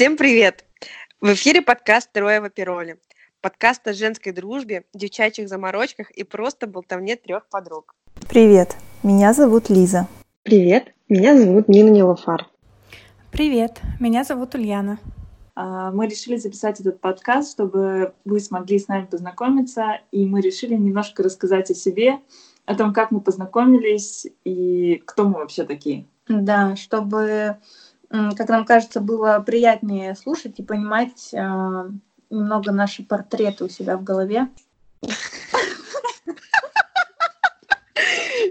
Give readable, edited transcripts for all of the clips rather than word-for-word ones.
Всем привет! В эфире подкаст «Трое в перёле». Подкаст о женской дружбе, девчачьих заморочках и просто болтовне трех подруг. Привет, меня зовут Лиза. Привет, меня зовут Нина Нилуфар. Привет, меня зовут Ульяна. Мы решили записать этот подкаст, чтобы вы смогли с нами познакомиться, и мы решили немножко рассказать о себе, о том, как мы познакомились и кто мы вообще такие. Да, чтобы, как нам кажется, было приятнее слушать и понимать немного наши портреты у себя в голове.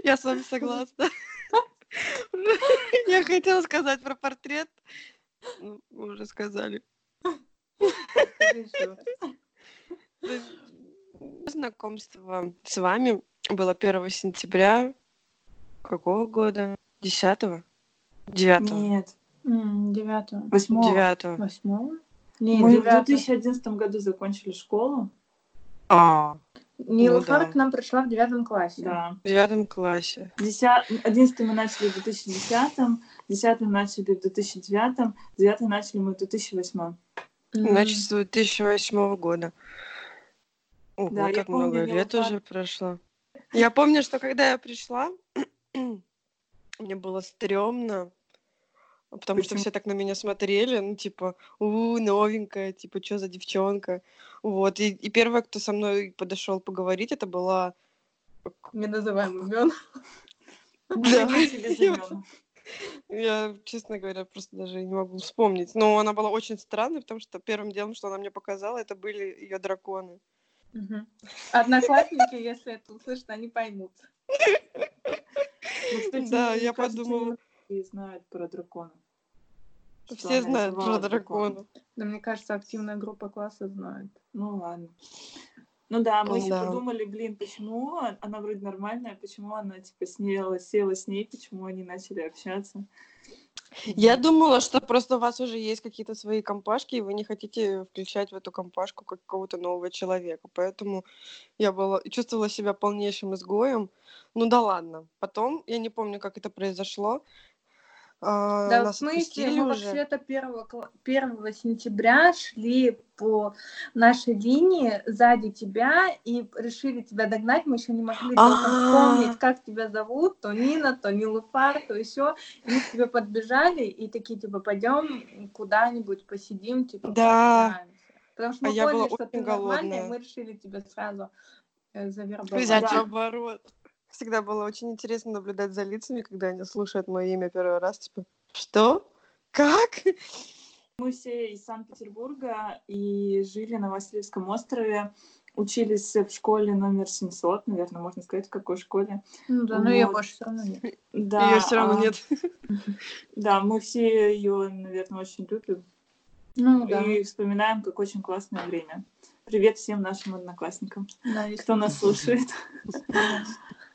Я с вами согласна. Я хотела сказать про портрет. Вы уже сказали. Знакомство с вами было 1 сентября какого года? 10-го? 9-го? Нет. 9-го. 8-го. 8-го? Нет, мы 9-го. В 2011 году закончили школу. Нилуфар к нам пришла в 9 классе. Да. В 9 классе. 11-й мы начали в 2010-м, 10-й начали в 2009-м, 9-й начали мы в 2008-м. Значит, с 2008 года. Ого, да, как много лет уже прошло. Я помню, что когда я пришла, мне было стрёмно, потому что все так на меня смотрели, ну, типа, новенькая, типа, что за девчонка? Вот, и первая, кто со мной подошел поговорить, это была... Не называем имён. Да. Я, честно говоря, просто даже не могу вспомнить. Но она была очень странной, потому что первым делом, что она мне показала, это были ее драконы. Одноклассники, если это услышат, они поймут. Да, я подумала... Все знают про дракона. Все знают про дракона. Да, мне кажется, активная группа класса знает. Ну ладно. Ну да, мы подумали, почему она вроде нормальная, почему она типа села с ней, почему они начали общаться. Я думала, что просто у вас уже есть какие-то свои компашки, и вы не хотите включать в эту компашку какого-то нового человека. Поэтому я чувствовала себя полнейшим изгоем. Ну да ладно. Потом, я не помню, как это произошло. Да, в смысле, мы вообще-то 1 сентября шли по нашей линии сзади тебя и решили тебя догнать. Мы еще не могли вспомнить, как тебя зовут, то Нина, то Нилуфар, то еще. И мы к тебе подбежали и такие, типа, пойдем куда-нибудь посидим, типа, пообщаемся. Потому что мы поняли, что ты нормальная, мы решили тебя сразу завербовать. Взять в оборот. Всегда было очень интересно наблюдать за лицами, когда они слушают мое имя первый раз. Типа, что? Как? Мы все из Санкт-Петербурга и жили на Васильевском острове. Учились в школе номер 700, наверное, можно сказать, в какой школе. Ну да, но ее больше все равно нет. Да, ее все равно нет. Да, мы все ее, наверное, очень любим. Ну, да. И вспоминаем, как очень классное время. Привет всем нашим одноклассникам, кто нас слушает.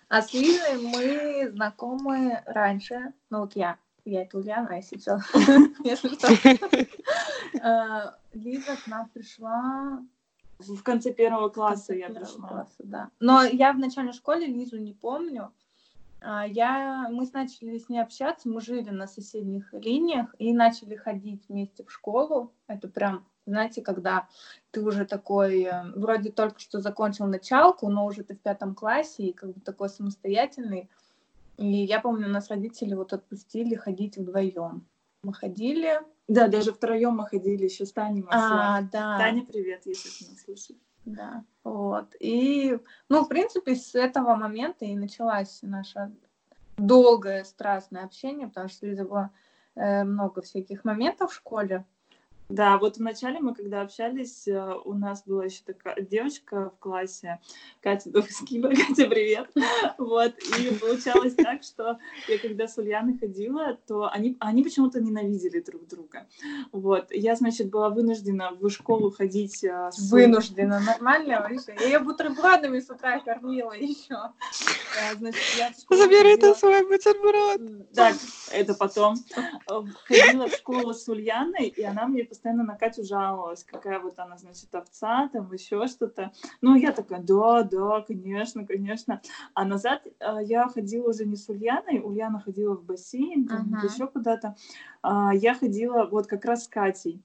А с Лизой мы знакомы раньше, ну вот я это Ульяна, а я сейчас, если что. Лиза к нам пришла... В конце 1 класса я пришла. Но я в начальной школе Лизу не помню. Мы начали с ней общаться, мы жили на соседних линиях и начали ходить вместе в школу. Это прям... Знаете, когда ты уже такой, вроде только что закончил началку, но уже ты в 5 классе и как бы такой самостоятельный. И я помню, нас родители вот отпустили ходить вдвоем. Мы ходили. Да, даже втроем мы ходили, еще с Таней. Да. Таня, привет, если ты нас слушаешь. Да, вот. И, в принципе, с этого момента и началось наше долгое страстное общение, потому что Лиза было много всяких моментов в школе. Да, вот вначале мы, когда общались, у нас была еще такая девочка в классе, Катя Довискина. Катя, привет! Вот, и получалось так, что я когда с Ульяной ходила, то они почему-то ненавидели друг друга. Вот, я, значит, была вынуждена в школу ходить... Вынуждена? Нормально вообще? Я ее бутербродами с утра кормила еще. Значит, я в школу забери ходила... ты свой бутерброд! Да, это потом. Ходила в школу с Ульяной, и она мне постоянно на Катю жаловалась, какая вот она, значит, овца, там еще что-то. Ну, я такая, да, конечно. А назад я ходила уже не с Ульяной, Ульяна ходила в бассейн, там, еще куда-то. Я ходила вот как раз с Катей.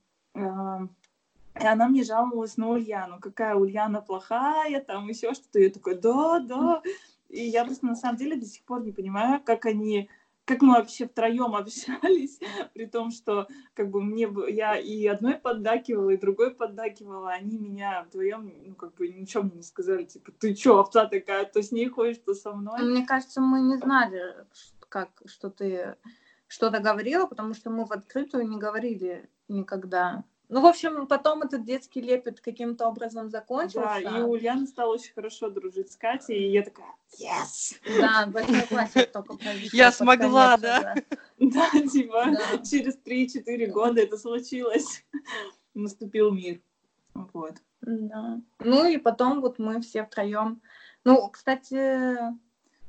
И она мне жаловалась на Ульяну, какая Ульяна плохая, там еще что-то. И я такая, да. И я просто на самом деле до сих пор не понимаю, как мы вообще втроем общались, при том, что как бы я и одной поддакивала, и другой поддакивала, они меня вдвоем, ничего мне не сказали, типа, ты чё, овца такая, то с ней ходишь, то со мной. Мне кажется, мы не знали, что ты что-то говорила, потому что мы в открытую не говорили никогда. В общем, потом этот детский лепет каким-то образом закончился. Да, и Ульяна стала очень хорошо дружить с Катей, и я такая, yes! Да, в этом классе только произошло. Я смогла, да? Да, через 3-4 года это случилось. Наступил мир. Вот. Да. И потом мы все втроем. Кстати,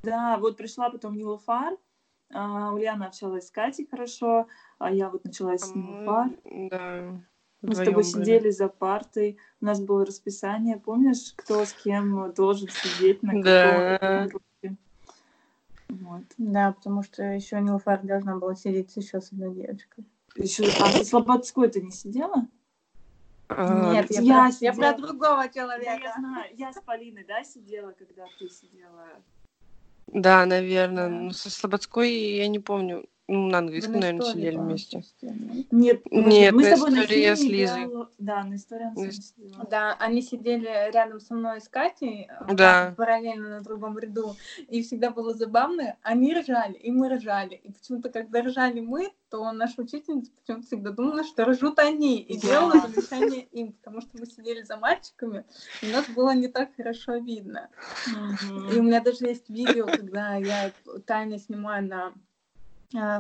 да, пришла потом Нилуфар, Ульяна общалась с Катей хорошо, а я начала с Нилуфар. Да. Мы с тобой сидели за партой, у нас было расписание, помнишь, кто с кем должен сидеть на каком-то группе? Вот. Да, потому что еще Нилуфар должна была сидеть еще с одной девочкой. А ты с Лободской ты не сидела? Нет, я про другого человека. Да, я знаю, я с Полиной, да, сидела, когда ты сидела? Да, наверное, со Слободской я не помню. На английском, наверное, сидели вместе. Нет, мы на истории я с Лизой. Да, на истории она сидела. Да, они сидели рядом со мной и с Катей, да. Параллельно на другом ряду, и всегда было забавно. Они ржали, и мы ржали. И почему-то, когда ржали мы, то наша учительница почему-то всегда думала, что ржут они, и делала замечание им, потому что мы сидели за мальчиками, и нас было не так хорошо видно. И у меня даже есть видео, когда я Таня снимаю на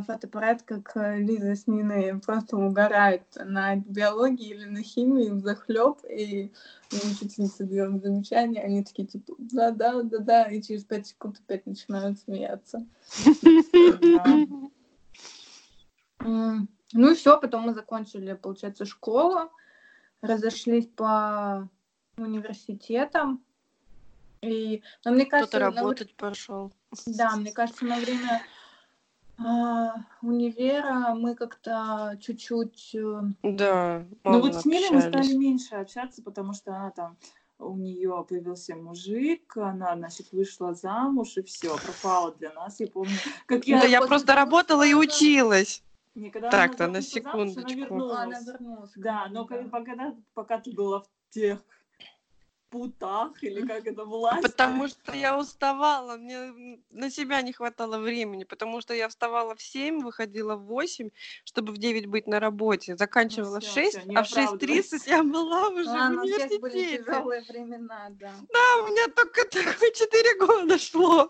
фотоаппарат, как Лиза с Ниной просто угорают на биологии или на химии взахлёб, и учительница делает замечания, они такие типа да, и через 5 секунд опять начинают смеяться. И все, потом мы закончили, получается, школу, разошлись по университетам. Но мне кажется, кто-то работать пошел. Да, мне кажется, на время универа мы как-то чуть-чуть... Да, с Ниной мы стали меньше общаться, потому что она там... У нее появился мужик, она, вышла замуж, и все, пропала для нас, я помню. Я просто работала и училась. Так-то, на секундочку. Она вернулась. Да, но пока ты была в тех... путах, или как это власть. Потому что я уставала, мне на себя не хватало времени, потому что я вставала в 7, выходила в 8, чтобы в 9 быть на работе, заканчивала в 6, а в 6:30 я была уже в университете. У нас были тяжелые времена, да. Да, у меня только 4 года шло.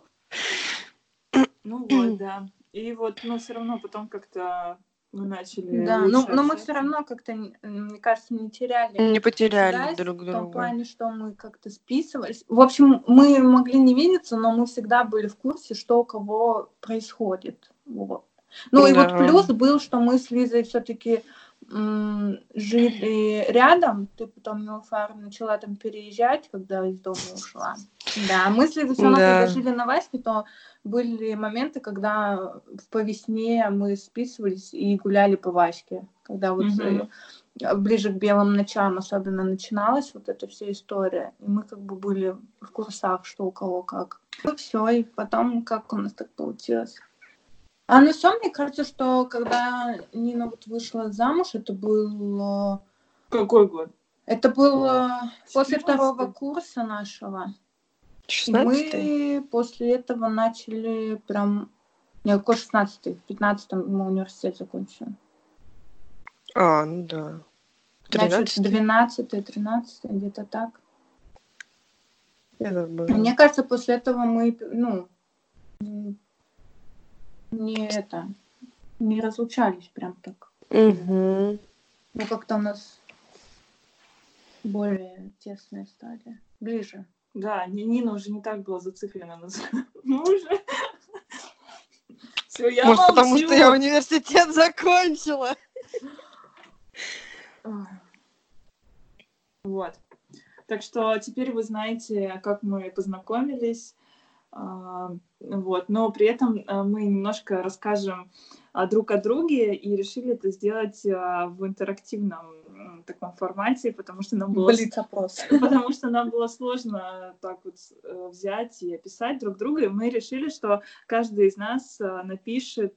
Да. И все равно потом как-то мы начали... Да, но мы все равно как-то, мне кажется, не теряли. Не потеряли друг друга. В том плане, что мы как-то списывались. В общем, мы могли не видеться, но мы всегда были в курсе, что у кого происходит. Вот. Плюс был, что мы с Лизой все-таки жили рядом. Ты потом, Нилуфар, начала там переезжать, когда из дома ушла. Да, мы с Лизой все равно, когда жили на Ваське, то были моменты, когда по весне мы списывались и гуляли по Ваське, когда ближе к белым ночам особенно начиналась эта вся история, и мы были в курсах, что у кого как. Все, и потом как у нас так получилось. Мне кажется, что когда Нина вышла замуж, это был... Какой год? Это было после 2 курса нашего. 16-й? Мы после этого начали прям... Не, какой 16-й? В 15-м мы университет закончили. Да. 13-й? 12-й, 13-й, где-то так. Я забыла. Мне кажется, после этого мы, не разлучались прям так. Угу. Как-то у нас более тесная стадия. Ближе. Да, Нина уже не так была зациклена на своем муже. Все, я молчу. Может, потому что я университет закончила. Так что теперь вы знаете, как мы познакомились. Вот. Но при этом мы немножко расскажем друг о друге и решили это сделать в интерактивном таком формате, потому что нам было, сложно так вот взять и описать друг друга. И мы решили, что каждый из нас напишет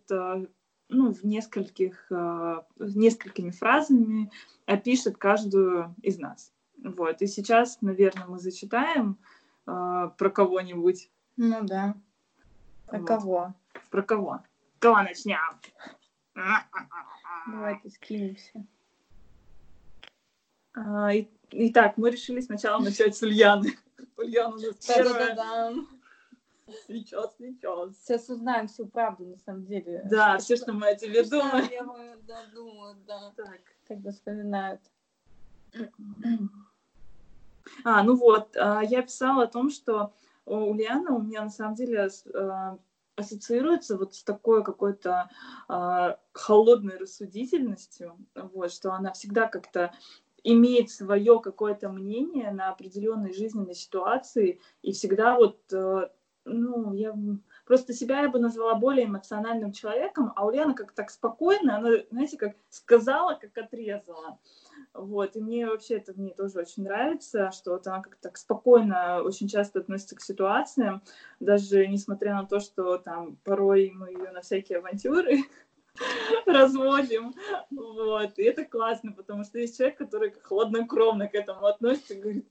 несколькими фразами, опишет каждую из нас. Вот. И сейчас, наверное, мы зачитаем про кого-нибудь. Ну да. Про кого? Кого начнем? Давайте скинемся. Итак, мы решили сначала начать с Ульяны. Ульяна уже первая. Сейчас. Сейчас узнаем всю правду, на самом деле. Да, все, что мы о тебе думаем. Так, когда вспоминают. Я писала о том, что Ульяна у меня на самом деле ассоциируется вот с такой какой-то холодной рассудительностью, вот, что она всегда как-то имеет свое какое-то мнение на определенной жизненной ситуации, и всегда вот, я просто я бы назвала более эмоциональным человеком, а Ульяна как-то так спокойно, она, знаете, как сказала, как отрезала. Вот, и мне вообще это в ней тоже очень нравится, что вот она как-то так спокойно очень часто относится к ситуациям, даже несмотря на то, что там порой мы ее на всякие авантюры разводим, вот, и это классно, потому что есть человек, который хладнокровно к этому относится, говорит,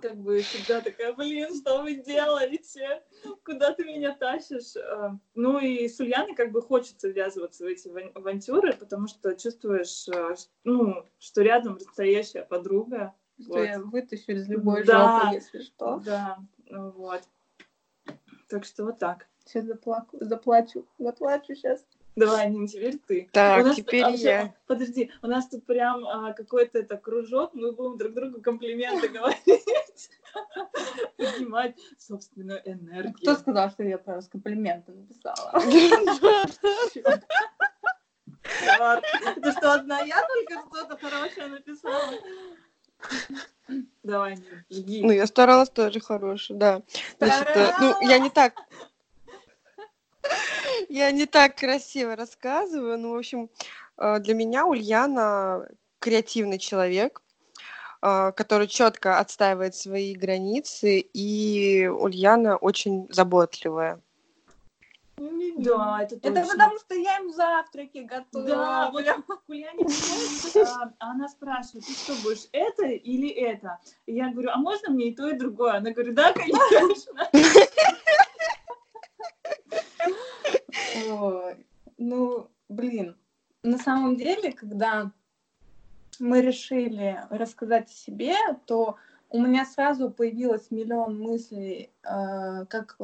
как бы всегда такая, что вы делаете, куда ты меня тащишь, ну и с Ульяной как бы хочется ввязываться в эти авантюры, потому что чувствуешь, что рядом настоящая подруга, что вот. Я вытащу из любой жопы, если что, да, вот, так что вот так. Сейчас заплачу сейчас. Давай, Нин, теперь ты. Так, я. Подожди, у нас тут прям какой-то это кружок, мы будем друг другу комплименты говорить, поднимать собственную энергию. Кто сказал, что я про вас комплименты написала? Потому что одна я только что-то хорошее написала. Давай, Нин, жги. Ну, я старалась тоже хорошее, да. Я не так красиво рассказываю, но, в общем, для меня Ульяна креативный человек, который четко отстаивает свои границы, и Ульяна очень заботливая. Да, это потому, что я им завтраки готовлю. Да, прям Ульяне приходится, она спрашивает, ты что будешь, это или это? И я говорю, а можно мне и то, и другое? Она говорит, да, конечно. Ой, на самом деле, когда мы решили рассказать о себе, то у меня сразу появилось миллион мыслей, как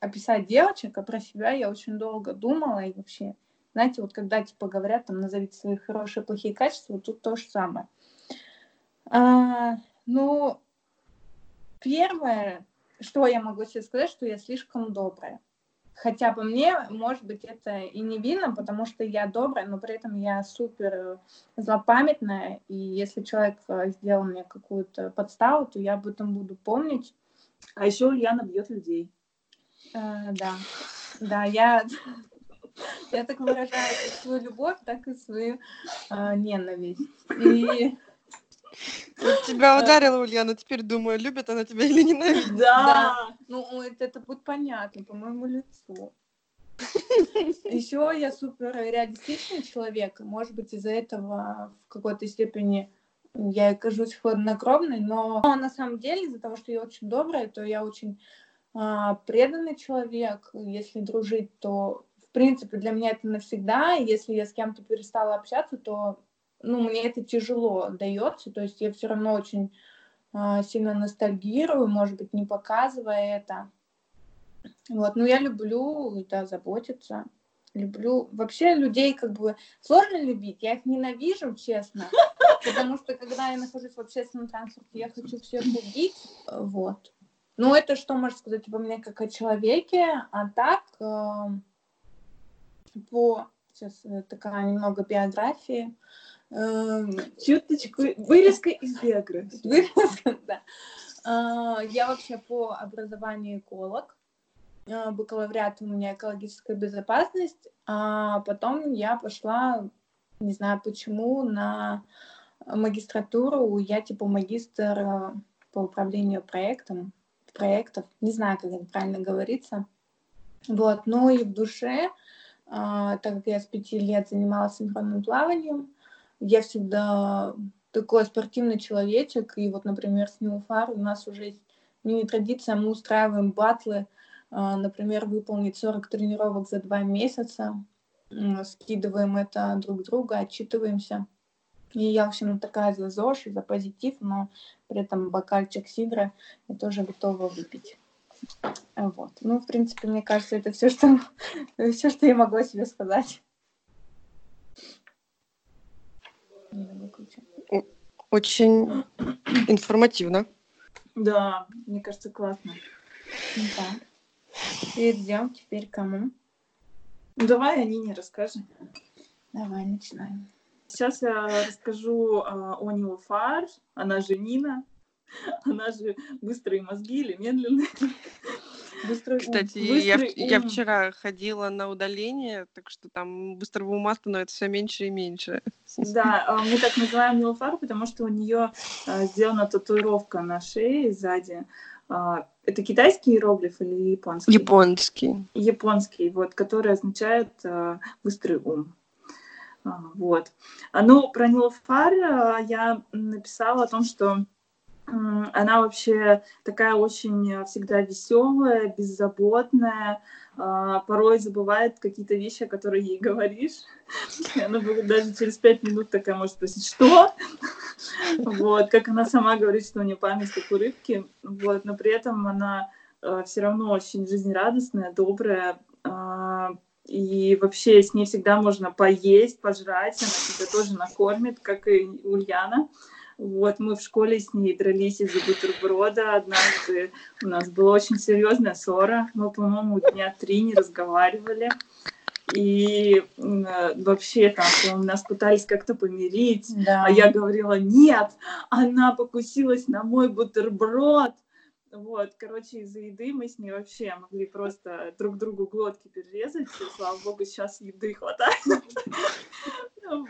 описать девочек, а про себя я очень долго думала, и вообще, знаете, вот когда, говорят, там, назовите свои хорошие и плохие качества, тут то же самое. Первое, что я могу себе сказать, что я слишком добрая. Хотя по мне, может быть, это и не видно, потому что я добрая, но при этом я супер злопамятная, и если человек сделал мне какую-то подставу, то я об этом буду помнить. А еще Ульяна бьет людей. Да, я так выражаю свою любовь, так и свою ненависть. Тебя ударила Ульяна, теперь думаю, любит она тебя или ненавидит. Да. Это будет понятно по моему лицу. Еще я суперреалистичный человек, может быть, из-за этого в какой-то степени я кажусь хладнокровной, но на самом деле из-за того, что я очень добрая, то я очень преданный человек. Если дружить, то в принципе для меня это навсегда. Если я с кем-то перестала общаться, то мне это тяжело дается, то есть я все равно очень сильно ностальгирую, может быть, не показывая это. Вот, я люблю, заботиться, люблю. Вообще людей сложно любить, я их ненавижу, честно, потому что когда я нахожусь в общественном транспорте, я хочу всех убить, вот. Это что можно сказать обо мне как о человеке, а так сейчас такая немного биографии. Чуточку вырезка из биографии. Вырезка, да. Я вообще по образованию эколог. бакалавриат у меня экологическая безопасность, а потом я пошла, не знаю почему, на магистратуру, я типа магистр по управлению проектов, не знаю, как это правильно говорится. Вот, ну и в душе, так как я с 5 лет занималась синхронным плаванием, я всегда такой спортивный человечек, и вот, например, с Нилуфар у нас уже есть мини-традиция, мы устраиваем баттлы, например, выполнить 40 тренировок за 2 месяца, скидываем это друг друга, отчитываемся. И я, в общем, такая за ЗОЖ, за позитив, но при этом бокальчик сидра я тоже готова выпить. Вот. Ну, в принципе, мне кажется, это все, что я могла себе сказать. Очень информативно. Да, мне кажется, классно. Да. Идем теперь кому? Давай о Нине расскажем. Давай, начинаем. Сейчас я расскажу о Нилуфар, она же Нина, она же быстрые мозги или медленные. Кстати, я вчера ходила на удаление, так что там быстрого ума становится все меньше и меньше. Да, мы так называем Нилуфар, потому что у нее сделана татуировка на шее сзади. Это китайский иероглиф или японский? Японский. Японский, вот, который означает «быстрый ум». Вот. Ну, про Нилуфар я написала о том, что она вообще такая очень всегда веселая, беззаботная, порой забывает какие-то вещи, которые ей говоришь. Она будет даже через 5 минут такая может спросить, что? Вот, как она сама говорит, что у нее память как у рыбки. Вот, но при этом она все равно очень жизнерадостная, добрая, и вообще с ней всегда можно поесть, пожрать, она тебя тоже накормит, как и Ульяна. Вот, мы в школе с ней дрались из-за бутерброда однажды. У нас была очень серьезная ссора. Мы, по-моему, дня 3 не разговаривали. И вообще там нас пытались как-то помирить. Да. А я говорила, нет, она покусилась на мой бутерброд. Вот, короче, из-за еды мы с ней вообще могли просто друг другу глотки перерезать. И, слава богу, сейчас еды хватает.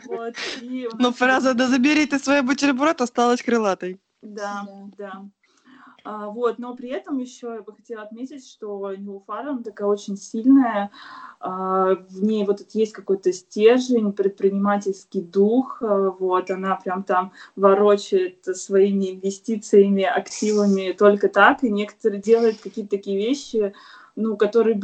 Вот. Но фраза «да забери ты свой бутерброд» осталась крылатой. Да. Вот, но при этом еще я бы хотела отметить, что Нилуфар, она такая очень сильная, в ней вот есть какой-то стержень, предпринимательский дух, вот, она прям там ворочает своими инвестициями, активами только так, и некоторые делают какие-то такие вещи, ну, которые,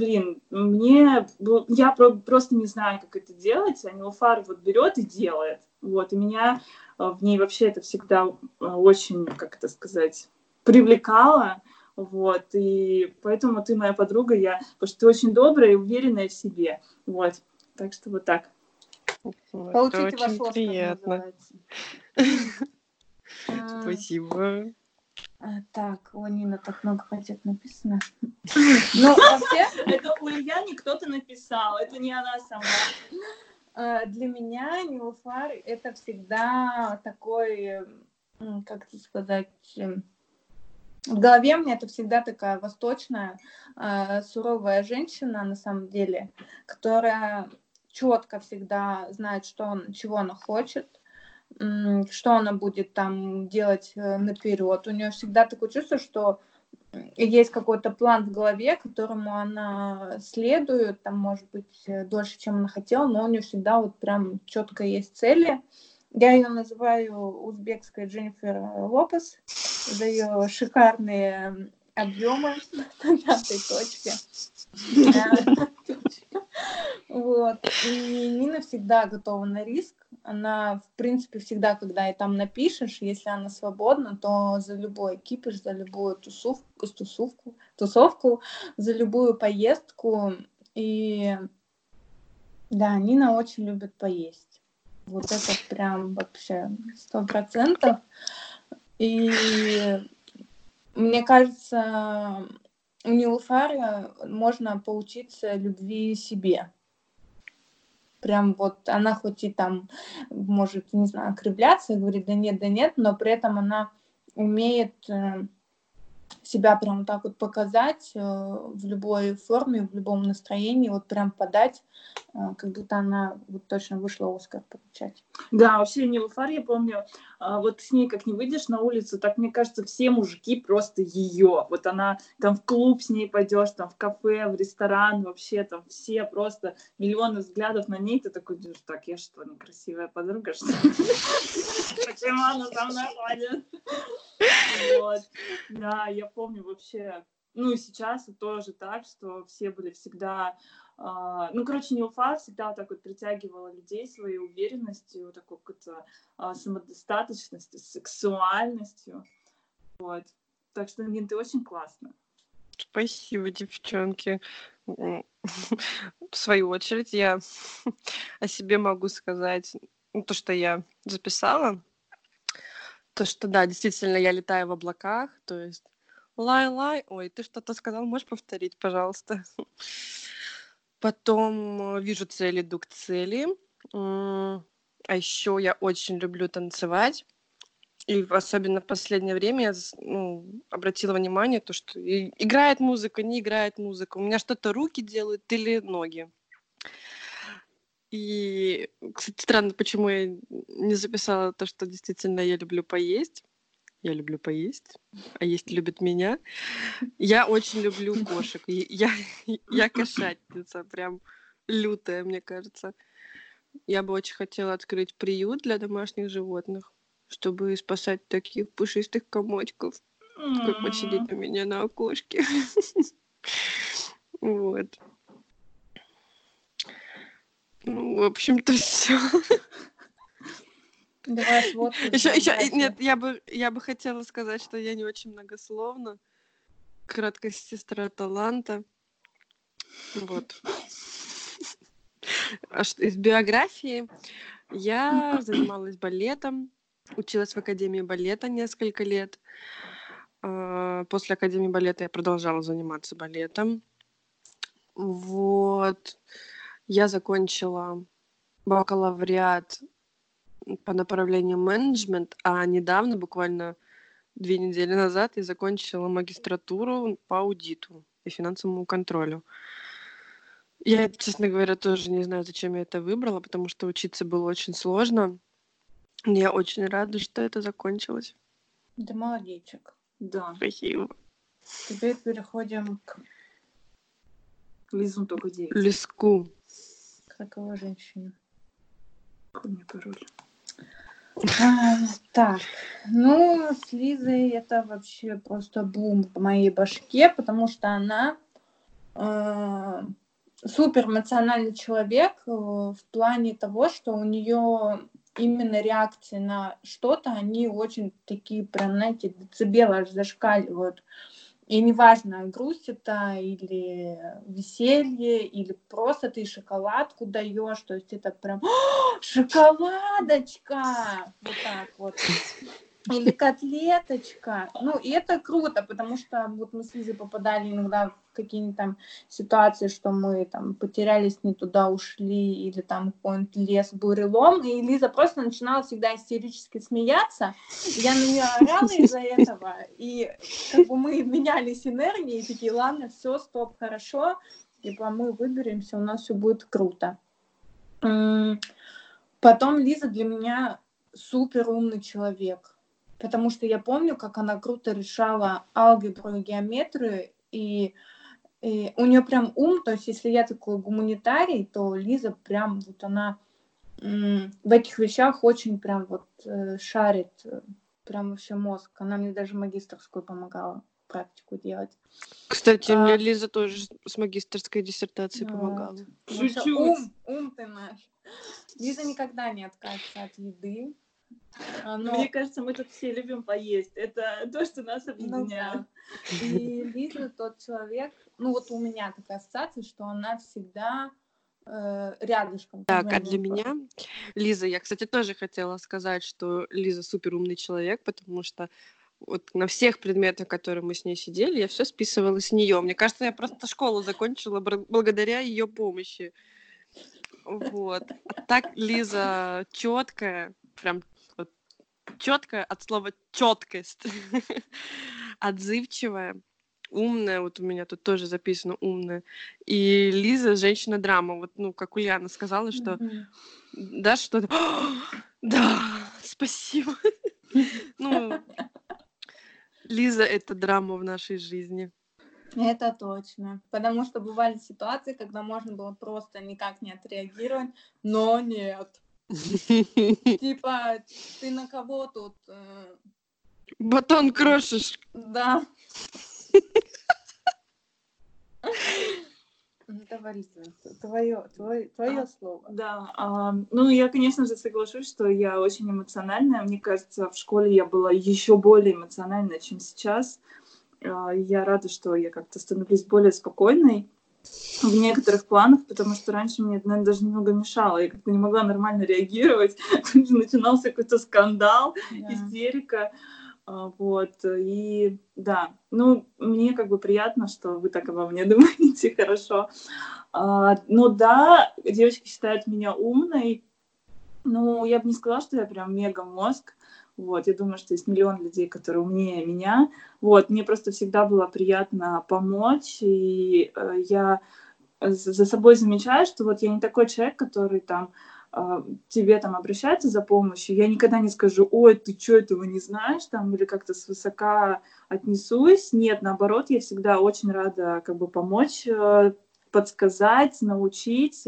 я просто не знаю, как это делать, а Нилуфар вот берет и делает, вот, и меня в ней вообще это всегда очень, как это сказать, привлекала, вот, и поэтому ты моя подруга, потому что ты очень добрая и уверенная в себе, вот, так что вот так. Получите ваш Оскар, называется. Спасибо. Так, у Нины так много хотят написано. Ну, вообще, это у Ильяни кто-то написал, это не она сама. Для меня Нилуфар это всегда такой, как это сказать, в голове у меня это всегда такая восточная, суровая женщина, на самом деле, которая четко всегда знает, чего она хочет, что она будет там делать наперед. У нее всегда такое чувство, что есть какой-то план в голове, которому она следует, там, может быть, дольше, чем она хотела, но у нее всегда вот прям четко есть цели. Я ее называю узбекской Дженнифер Лопес за ее шикарные объемы на этой точке. Вот. И Нина всегда готова на риск. Она, в принципе, всегда, когда ей там напишешь, если она свободна, то за любой кипиш, за любую тусовку, за любую поездку. И да, Нина очень любит поесть. Вот это прям вообще 100%. И мне кажется, у Нилуфара можно поучиться любви себе. Прям вот она хоть и там может, не знаю, кривляться и говорит, да нет, но при этом она умеет себя прям так вот показать в любой форме, в любом настроении, вот прям подать, как будто она вот точно вышла Оскар получать. Да, вообще Нилуфар, я помню, вот с ней как не выйдешь на улицу, так, мне кажется, все мужики просто ее. Вот она там в клуб с ней пойдешь, там в кафе, в ресторан, вообще там все просто миллионы взглядов на ней, ты такой, так, я что, некрасивая подруга, что ли? Почему она со мной ходит? Вот. Да, я помню вообще, ну и сейчас тоже так, что все были всегда, ну, короче, Нилуфар всегда вот так вот притягивала людей своей уверенностью, вот такой какой-то самодостаточностью, сексуальностью, вот. Так что, Нин, ты очень классная. Спасибо, девчонки. В свою очередь я о себе могу сказать то, что я записала. То, что, да, действительно, я летаю в облаках, то есть лай-лай, ой, ты что-то сказал, можешь повторить, пожалуйста? Потом вижу цели, иду к цели. А еще я очень люблю танцевать. И особенно в последнее время я обратила внимание, то, что играет музыка, не играет музыка. У меня что-то руки делают или ноги. И, кстати, странно, почему я не записала то, что действительно я люблю поесть. Я люблю поесть, а есть любит меня. Я очень люблю кошек. Я кошатница, прям лютая, мне кажется. Я бы очень хотела открыть приют для домашних животных, чтобы спасать таких пушистых комочков, как посидеть у меня на окошке. Вот. Ну, в общем-то, все. Давай вот. Нет, я бы хотела сказать, что я не очень многословна. Краткость — сестра таланта. Вот. А что из биографии? Я занималась балетом, училась в Академии балета несколько лет. После Академии балета я продолжала заниматься балетом. Вот. Я закончила бакалавриат по направлению менеджмент, а недавно, буквально 2 недели назад, я закончила магистратуру по аудиту и финансовому контролю. Я, честно говоря, тоже не знаю, зачем я это выбрала, потому что учиться было очень сложно. Я очень рада, что это закончилось. Да, молодечек. Да. Спасибо. Теперь переходим к Лизу, только 9. Лизку. Какова женщина? Помню пароль. Так, ну, с Лизой это вообще просто бум по моей башке, потому что она супер эмоциональный человек в плане того, что у нее именно реакции на что-то, они очень такие, прям, знаете, децибелы аж зашкаливают. И неважно, грусть это или веселье, или просто ты шоколадку даешь, то есть это прям шоколадочка, вот так вот, или котлеточка. Ну, и это круто, потому что вот мы с Лизой попадали иногда в какие-нибудь там ситуации, что мы там потерялись, не туда ушли, или там какой-нибудь лес бурелом, и Лиза просто начинала всегда истерически смеяться. Я на нее орала из-за этого, и как бы мы менялись энергией, и такие, ладно, все, стоп, хорошо, типа мы выберемся, у нас все будет круто. Потом Лиза для меня супер умный человек, потому что я помню, как она круто решала алгебру и геометрию, и у нее прям ум, то есть если я такой гуманитарий, то Лиза прям вот она в этих вещах очень прям вот шарит, прям вообще мозг. Она мне даже магистерскую помогала практику делать. Кстати, мне Лиза тоже с магистерской диссертацией помогала. Шучу. Ум ты наш. Лиза никогда не откажется от еды. Но... Мне кажется, мы тут все любим поесть. Это то, что нас объединяет. Да. И Лиза тот человек, ну вот у меня такая ассоциация, что она всегда рядышком. Так, а для меня Лиза, я, кстати, тоже хотела сказать, что Лиза суперумный человек, потому что вот на всех предметах, которые мы с ней сидели, я все списывала с нее. Мне кажется, я просто школу закончила благодаря ее помощи. Вот. А так Лиза четкая, прям вот, четкая от слова четкость. отзывчивая, умная, вот у меня тут тоже записано умная, и Лиза женщина-драма, вот, ну, как Ульяна сказала, что да, что-то, да, спасибо. Ну, Лиза — это драма в нашей жизни. Это точно, потому что бывали ситуации, когда можно было просто никак не отреагировать, но нет. Типа, ты на кого тут? Батон крошишь? Да. Ну, давай, Лиза, твое слово. Да, ну, я, конечно же, соглашусь, что я очень эмоциональная. Мне кажется, в школе я была еще более эмоциональная, чем сейчас. Я рада, что я как-то становлюсь более спокойной в некоторых планах, потому что раньше мне, наверное, даже немного мешало. Я как-то не могла нормально реагировать. Тут же начинался какой-то скандал, истерика. Вот, и да, ну, мне как бы приятно, что вы так обо мне думаете, хорошо. Ну да, девочки считают меня умной. Ну, я бы не сказала, что я прям мега-мозг. Вот, я думаю, что есть миллион людей, которые умнее меня. Вот, мне просто всегда было приятно помочь, и я за собой замечаю, что вот я не такой человек, который там тебе там обращается за помощью. Я никогда не скажу: ой, ты что, этого не знаешь, там, или как-то свысока отнесусь. Нет, наоборот, я всегда очень рада как бы помочь, подсказать, научить.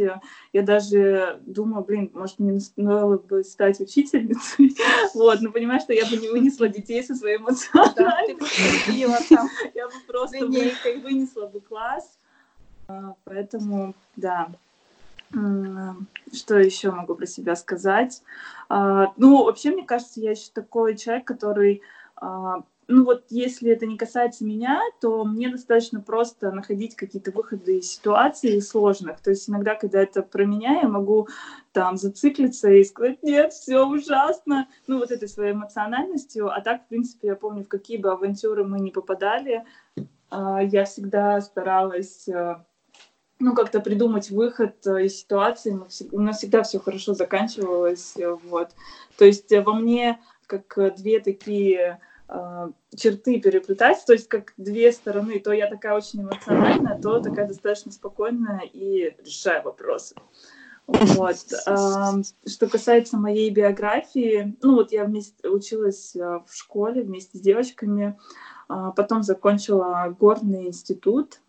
Я даже думаю, блин, может, мне надо бы стать учительницей. Вот, но понимаешь, что я бы не вынесла детей со своей эмоциональностью. Я бы просто вынесла бы класс. Поэтому, да. Что еще могу про себя сказать? Ну, вообще, мне кажется, я еще такой человек, который... Ну вот, если это не касается меня, то мне достаточно просто находить какие-то выходы из ситуаций сложных. То есть иногда, когда это про меня, я могу там зациклиться и сказать: нет, все ужасно. Ну вот этой своей эмоциональностью. А так, в принципе, я помню, в какие бы авантюры мы ни попадали, я всегда старалась... ну, как-то придумать выход из ситуации. У нас всегда все хорошо заканчивалось, вот. То есть во мне как две такие черты переплетаются, то есть как две стороны, то я такая очень эмоциональная, то такая достаточно спокойная и решаю вопросы. Вот. Что касается моей биографии, ну, вот я вместе училась в школе вместе с девочками, потом закончила горный институт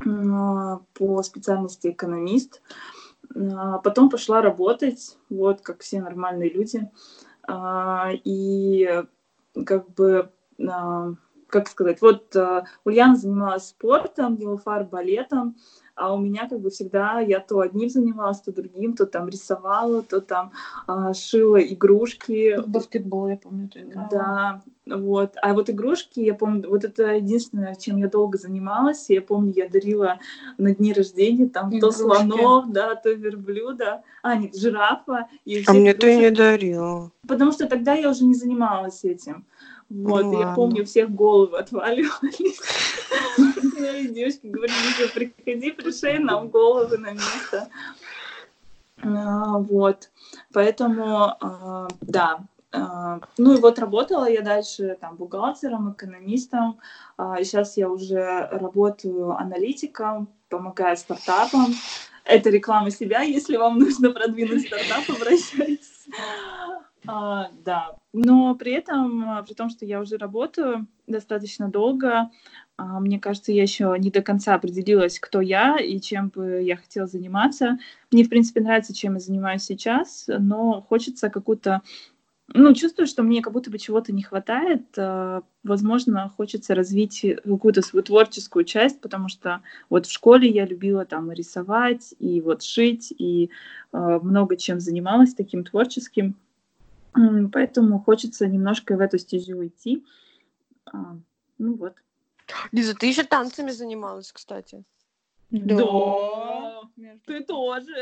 по специальности экономист. Потом пошла работать, вот, как все нормальные люди. И как бы, как сказать, вот Ульяна занималась спортом, Нилуфар балетом, а у меня как бы всегда я то одним занималась, то другим, то там рисовала, то там шила игрушки. Баскетбол, я помню, ты играла. Да, вот. А вот игрушки, я помню, вот это единственное, чем я долго занималась. Я помню, я дарила на дни рождения там игрушки. То слонов, да, то верблюда, нет, жирафа. И все мне ты не дарила. Потому что тогда я уже не занималась этим. Вот, ну, я помню, у всех головы отваливались. И девочки говорили: приходи, пришей нам головы на место. Вот, поэтому, да. Ну и вот работала я дальше там бухгалтером, экономистом. Сейчас я уже работаю аналитиком, помогаю стартапам. Это реклама себя, если вам нужно продвинуть стартап, обращайтесь. Да, но при этом, при том, что я уже работаю достаточно долго, мне кажется, я еще не до конца определилась, кто я и чем бы я хотела заниматься. Мне, в принципе, нравится, чем я занимаюсь сейчас, но хочется какую-то... Ну, чувствую, что мне как будто бы чего-то не хватает. Возможно, хочется развить какую-то свою творческую часть, потому что вот в школе я любила там и рисовать, и вот шить, и много чем занималась таким творческим. Поэтому хочется немножко в эту стезю идти. Ну вот. Лиза, ты еще танцами занималась, кстати. Да. Ты тоже.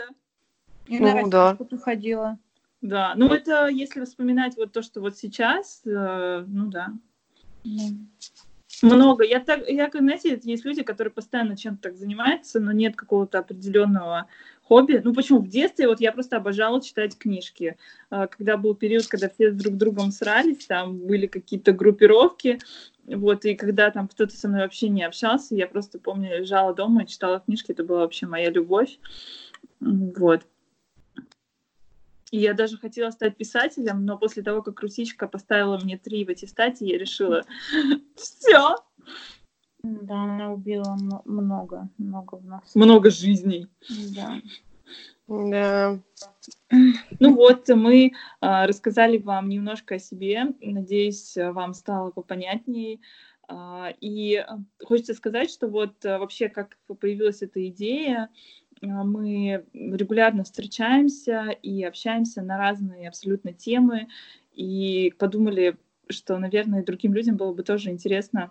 И на растяжку ходила. Да, ну это, если вспоминать вот то, что вот сейчас, ну да. Много. Я, знаете, есть люди, которые постоянно чем-то так занимаются, но нет какого-то определенного хобби. Ну почему? В детстве вот я просто обожала читать книжки. Когда был период, когда все друг с другом срались, там были какие-то группировки, Вот, и когда там кто-то со мной вообще не общался, я просто помню, лежала дома и читала книжки, это была вообще моя любовь. Вот. И я даже хотела стать писателем, но после того, как русичка поставила мне 3 в аттестате, я решила, все. Да, она убила много в нас. Много жизней. Да. Да. Ну вот, мы рассказали вам немножко о себе. Надеюсь, вам стало попонятней. И хочется сказать, что вот вообще как появилась эта идея, мы регулярно встречаемся и общаемся на разные абсолютно темы. И подумали, что, наверное, другим людям было бы тоже интересно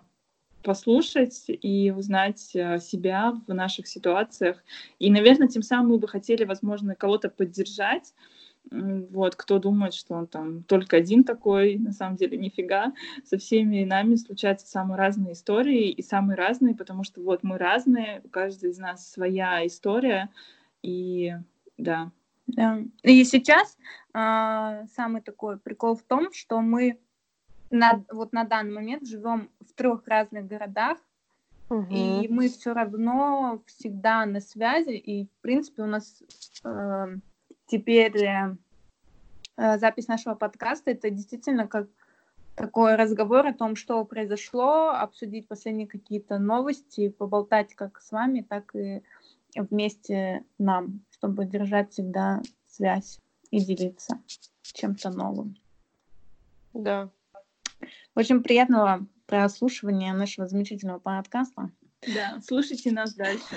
послушать и узнать себя в наших ситуациях. И, наверное, тем самым мы бы хотели, возможно, кого-то поддержать. Вот, кто думает, что он там только один такой, на самом деле нифига. Со всеми нами случаются самые разные истории и самые разные, потому что вот мы разные, у каждой из нас своя история. И да. Да. И сейчас самый такой прикол в том, что мы вот на данный момент живем в 3 разных городах, и мы все равно всегда на связи, и, в принципе, у нас теперь запись нашего подкаста — это действительно как такой разговор о том, что произошло, обсудить последние какие-то новости, поболтать как с вами, так и вместе нам, чтобы держать всегда связь и делиться чем-то новым. Да. Очень приятного прослушивания нашего замечательного подкаста. Да, слушайте нас дальше.